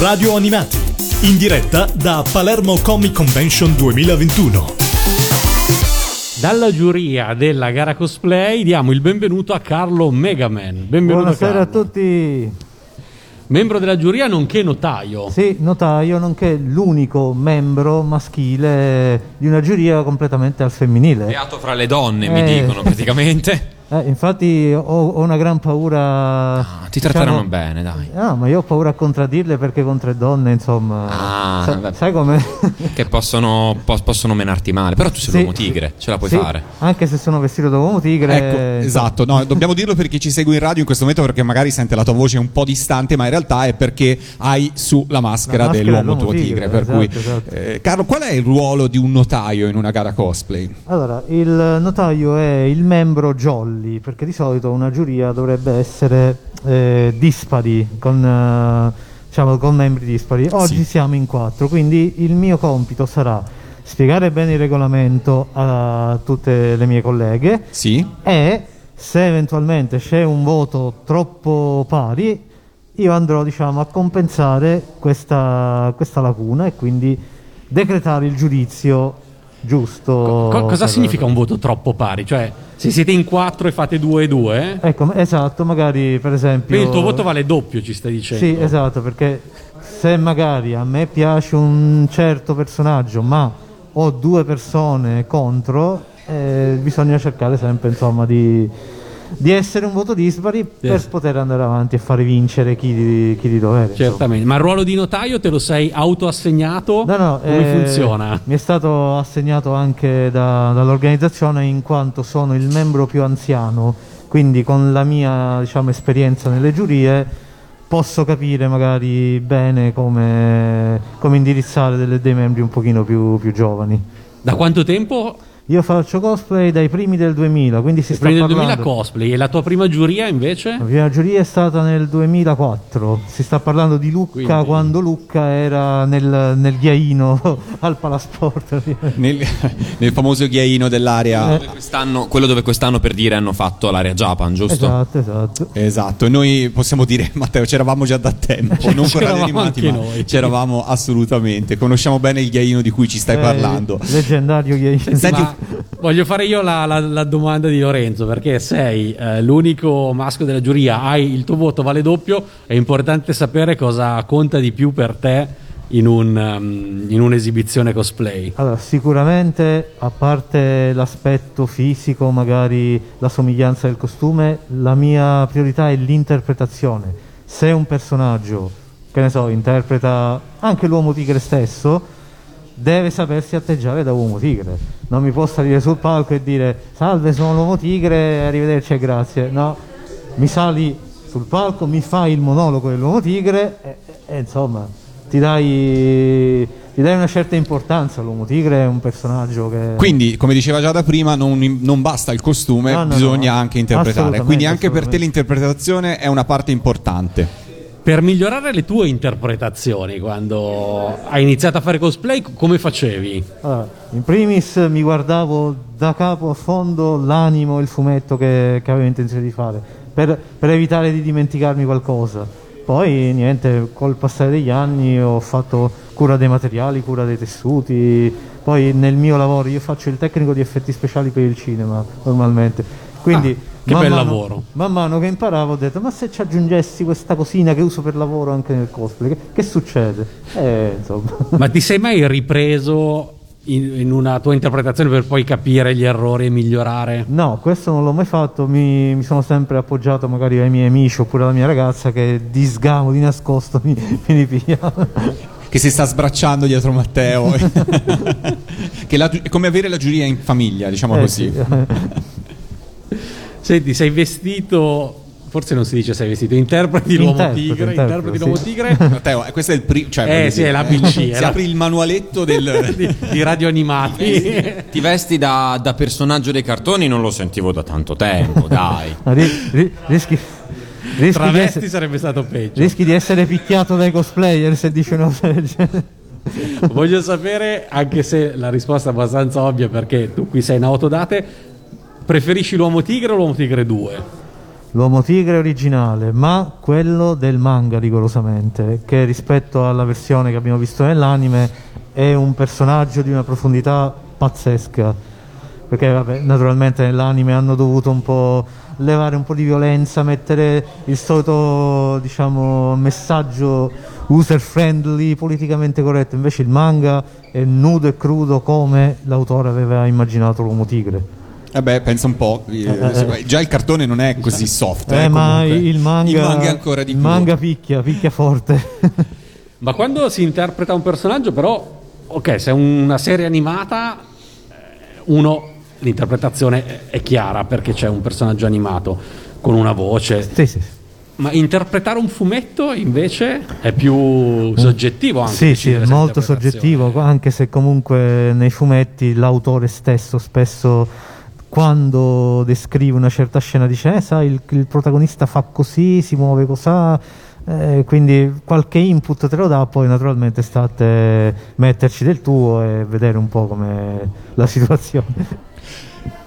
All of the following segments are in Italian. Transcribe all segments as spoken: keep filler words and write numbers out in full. Radio Animati, in diretta da Palermo Comic Convention duemilaventuno. Dalla giuria della gara cosplay diamo il benvenuto a Carlo Megaman. Benvenuto. Buonasera a tutti. Membro della giuria nonché notaio. Sì, notaio, nonché l'unico membro maschile di una giuria completamente al femminile. Beato fra le donne, eh. mi dicono praticamente. Eh, infatti ho, ho una gran paura. No, ti tratteranno diciamo... bene, dai. No, ma io ho paura a contraddirle perché con tre donne, insomma, ah, sa, sai come? Che possono, po- possono menarti male. Però tu sei sì. l'uomo tigre, ce la puoi sì. fare. Anche se sono vestito da uomo tigre. Ecco, esatto, no, dobbiamo dirlo per chi ci segue in radio in questo momento, perché magari sente la tua voce un po' distante, ma in realtà è perché hai su la maschera, la maschera dell'uomo, dell'uomo tuo tigre, tigre. Per esatto, cui esatto. Eh, Carlo, qual è il ruolo di un notaio in una gara cosplay? Allora, il notaio è il membro jolly, perché di solito una giuria dovrebbe essere eh, dispari con, eh, diciamo, con membri dispari. Oggi sì. siamo in quattro, quindi il mio compito sarà spiegare bene il regolamento a tutte le mie colleghe sì. e se eventualmente c'è un voto troppo pari io andrò, diciamo, a compensare questa, questa lacuna e quindi decretare il giudizio giusto. Co- cosa significa un voto troppo pari? Cioè, se siete in quattro e fate due e due, eh? Ecco, esatto, magari per esempio. Quindi il tuo voto vale doppio, ci stai dicendo. Sì, esatto, perché se magari a me piace un certo personaggio, ma ho due persone contro, eh, bisogna cercare sempre, insomma, di, di essere un voto dispari per yes. poter andare avanti e fare vincere chi di, chi di dovere. Certamente, insomma. Ma il ruolo di notaio te lo sei autoassegnato? No, no, come eh, funziona? Mi è stato assegnato anche da, dall'organizzazione, in quanto sono il membro più anziano, quindi con la mia, diciamo, esperienza nelle giurie posso capire magari bene come, come indirizzare delle, dei membri un pochino più, più giovani. Da quanto tempo? Io faccio cosplay dai primi del duemila, quindi si sta primi parlando... Primi del duemila cosplay, e la tua prima giuria invece? La prima giuria è stata nel duemilaquattro, si sta parlando di Lucca, quindi... quando Lucca era nel, nel ghiaino al Palasport. Nel, nel famoso ghiaino dell'area... Eh. Dove quest'anno, quello dove quest'anno, per dire, hanno fatto l'area Japan, giusto? Esatto, esatto. Esatto, e noi possiamo dire, Matteo, c'eravamo già da tempo, cioè, non con Radio Animati, ma noi. C'eravamo assolutamente, conosciamo bene il ghiaino di cui ci stai eh, parlando. Leggendario ghiaino. Senti, ma... Voglio fare io la, la, la domanda di Lorenzo, perché sei eh, l'unico maschio della giuria, hai il tuo voto vale doppio, è importante sapere cosa conta di più per te in, un, um, in un'esibizione cosplay. Allora, sicuramente, a parte l'aspetto fisico, magari la somiglianza del costume, la mia priorità è l'interpretazione. Se un personaggio, che ne so, interpreta anche l'uomo tigre stesso, deve sapersi atteggiare da uomo tigre. Non mi può salire sul palco e dire salve, sono l'uomo tigre, arrivederci e grazie. No, mi sali sul palco, mi fai il monologo dell'uomo tigre e, e insomma ti dai ti dai una certa importanza. L'uomo tigre è un personaggio che... Quindi, come diceva già da prima, non, non basta il costume, no, no, bisogna no. anche interpretare. Quindi anche per te l'interpretazione è una parte importante. Per migliorare le tue interpretazioni, quando hai iniziato a fare cosplay, come facevi? Allora, in primis mi guardavo da capo a fondo l'animo e il fumetto che, che avevo intenzione di fare, per, per evitare di dimenticarmi qualcosa. Poi, niente, col passare degli anni ho fatto cura dei materiali, cura dei tessuti. Poi nel mio lavoro io faccio il tecnico di effetti speciali per il cinema, normalmente. Quindi... Ah. Che man bel mano, lavoro. Man mano che imparavo ho detto, ma se ci aggiungessi questa cosina che uso per lavoro anche nel cosplay, che, che succede? Eh, insomma. Ma ti sei mai ripreso in, in una tua interpretazione per poi capire gli errori e migliorare? No, questo non l'ho mai fatto, mi, mi sono sempre appoggiato magari ai miei amici oppure alla mia ragazza che di sgamo, di nascosto mi, mi ripia. Che si sta sbracciando dietro Matteo. Che la, è come avere la giuria in famiglia, diciamo eh, così. Sì. Senti, sei vestito, forse non si dice sei vestito, interpreti l'uomo interpreti, tigre, interpreti sì. l'uomo tigre. Matteo, questo è il primo, cioè, eh sì, dire, è l'A B C. Eh, si la... apri il manualetto del... di, di Radio Animati. Eh, sì. Ti vesti da, da personaggio dei cartoni, non lo sentivo da tanto tempo, dai. ris- ris- rischi rischi Travesti di essere... sarebbe stato peggio. Rischi di essere picchiato dai cosplayer se dici una cosa del genere. Voglio sapere, anche se la risposta è abbastanza ovvia perché tu qui sei in autodate, preferisci l'uomo tigre o l'uomo tigre due? l'Uomo Tigre originale, ma quello del manga rigorosamente, che rispetto alla versione che abbiamo visto nell'anime è un personaggio di una profondità pazzesca, perché vabbè, naturalmente nell'anime hanno dovuto un po' levare un po' di violenza, mettere il solito, diciamo, messaggio user friendly, politicamente corretto. Invece il manga è nudo e crudo come l'autore aveva immaginato l'Uomo Tigre. Eh beh, pensa un po', eh, già il cartone non è così soft, eh, eh, ma il manga, il manga ancora di il più. Manga picchia, picchia forte. Ma quando si interpreta un personaggio, però, ok, se è una serie animata, uno, l'interpretazione è chiara perché c'è un personaggio animato con una voce. Sì, sì. Ma interpretare un fumetto invece è più soggettivo anche. Sì, sì, è molto soggettivo, anche se comunque nei fumetti l'autore stesso spesso, quando descrive una certa scena, dice eh, sai, il, il protagonista fa così, si muove così, eh, quindi qualche input te lo dà, poi naturalmente state metterci del tuo e vedere un po' come la situazione.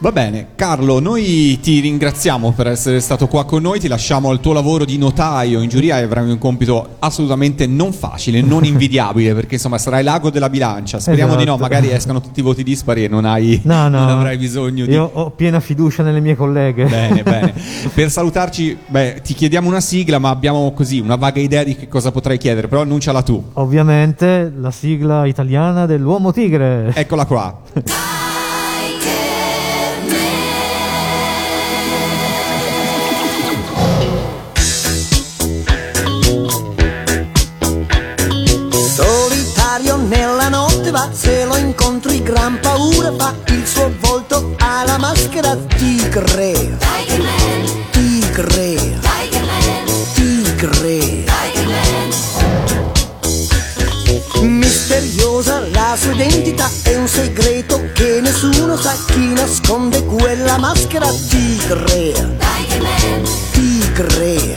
Va bene, Carlo, noi ti ringraziamo per essere stato qua con noi, ti lasciamo al tuo lavoro di notaio in giuria e avrai un compito assolutamente non facile, non invidiabile, perché insomma sarai l'ago della bilancia, speriamo esatto. Di no, magari escano tutti i voti dispari e non, hai, no, no, non avrai bisogno di... Io ho piena fiducia nelle mie colleghe. Bene, bene. Per salutarci, beh, ti chiediamo una sigla, ma abbiamo così una vaga idea di che cosa potrai chiedere, però annunciala tu. Ovviamente la sigla italiana dell'Uomo Tigre. Eccola qua. Se lo incontri gran paura fa, il suo volto ha la maschera tigre. Tigre. Tigre. Misteriosa la sua identità, è un segreto che nessuno sa, chi nasconde quella maschera tigre. Tigre. Tigre.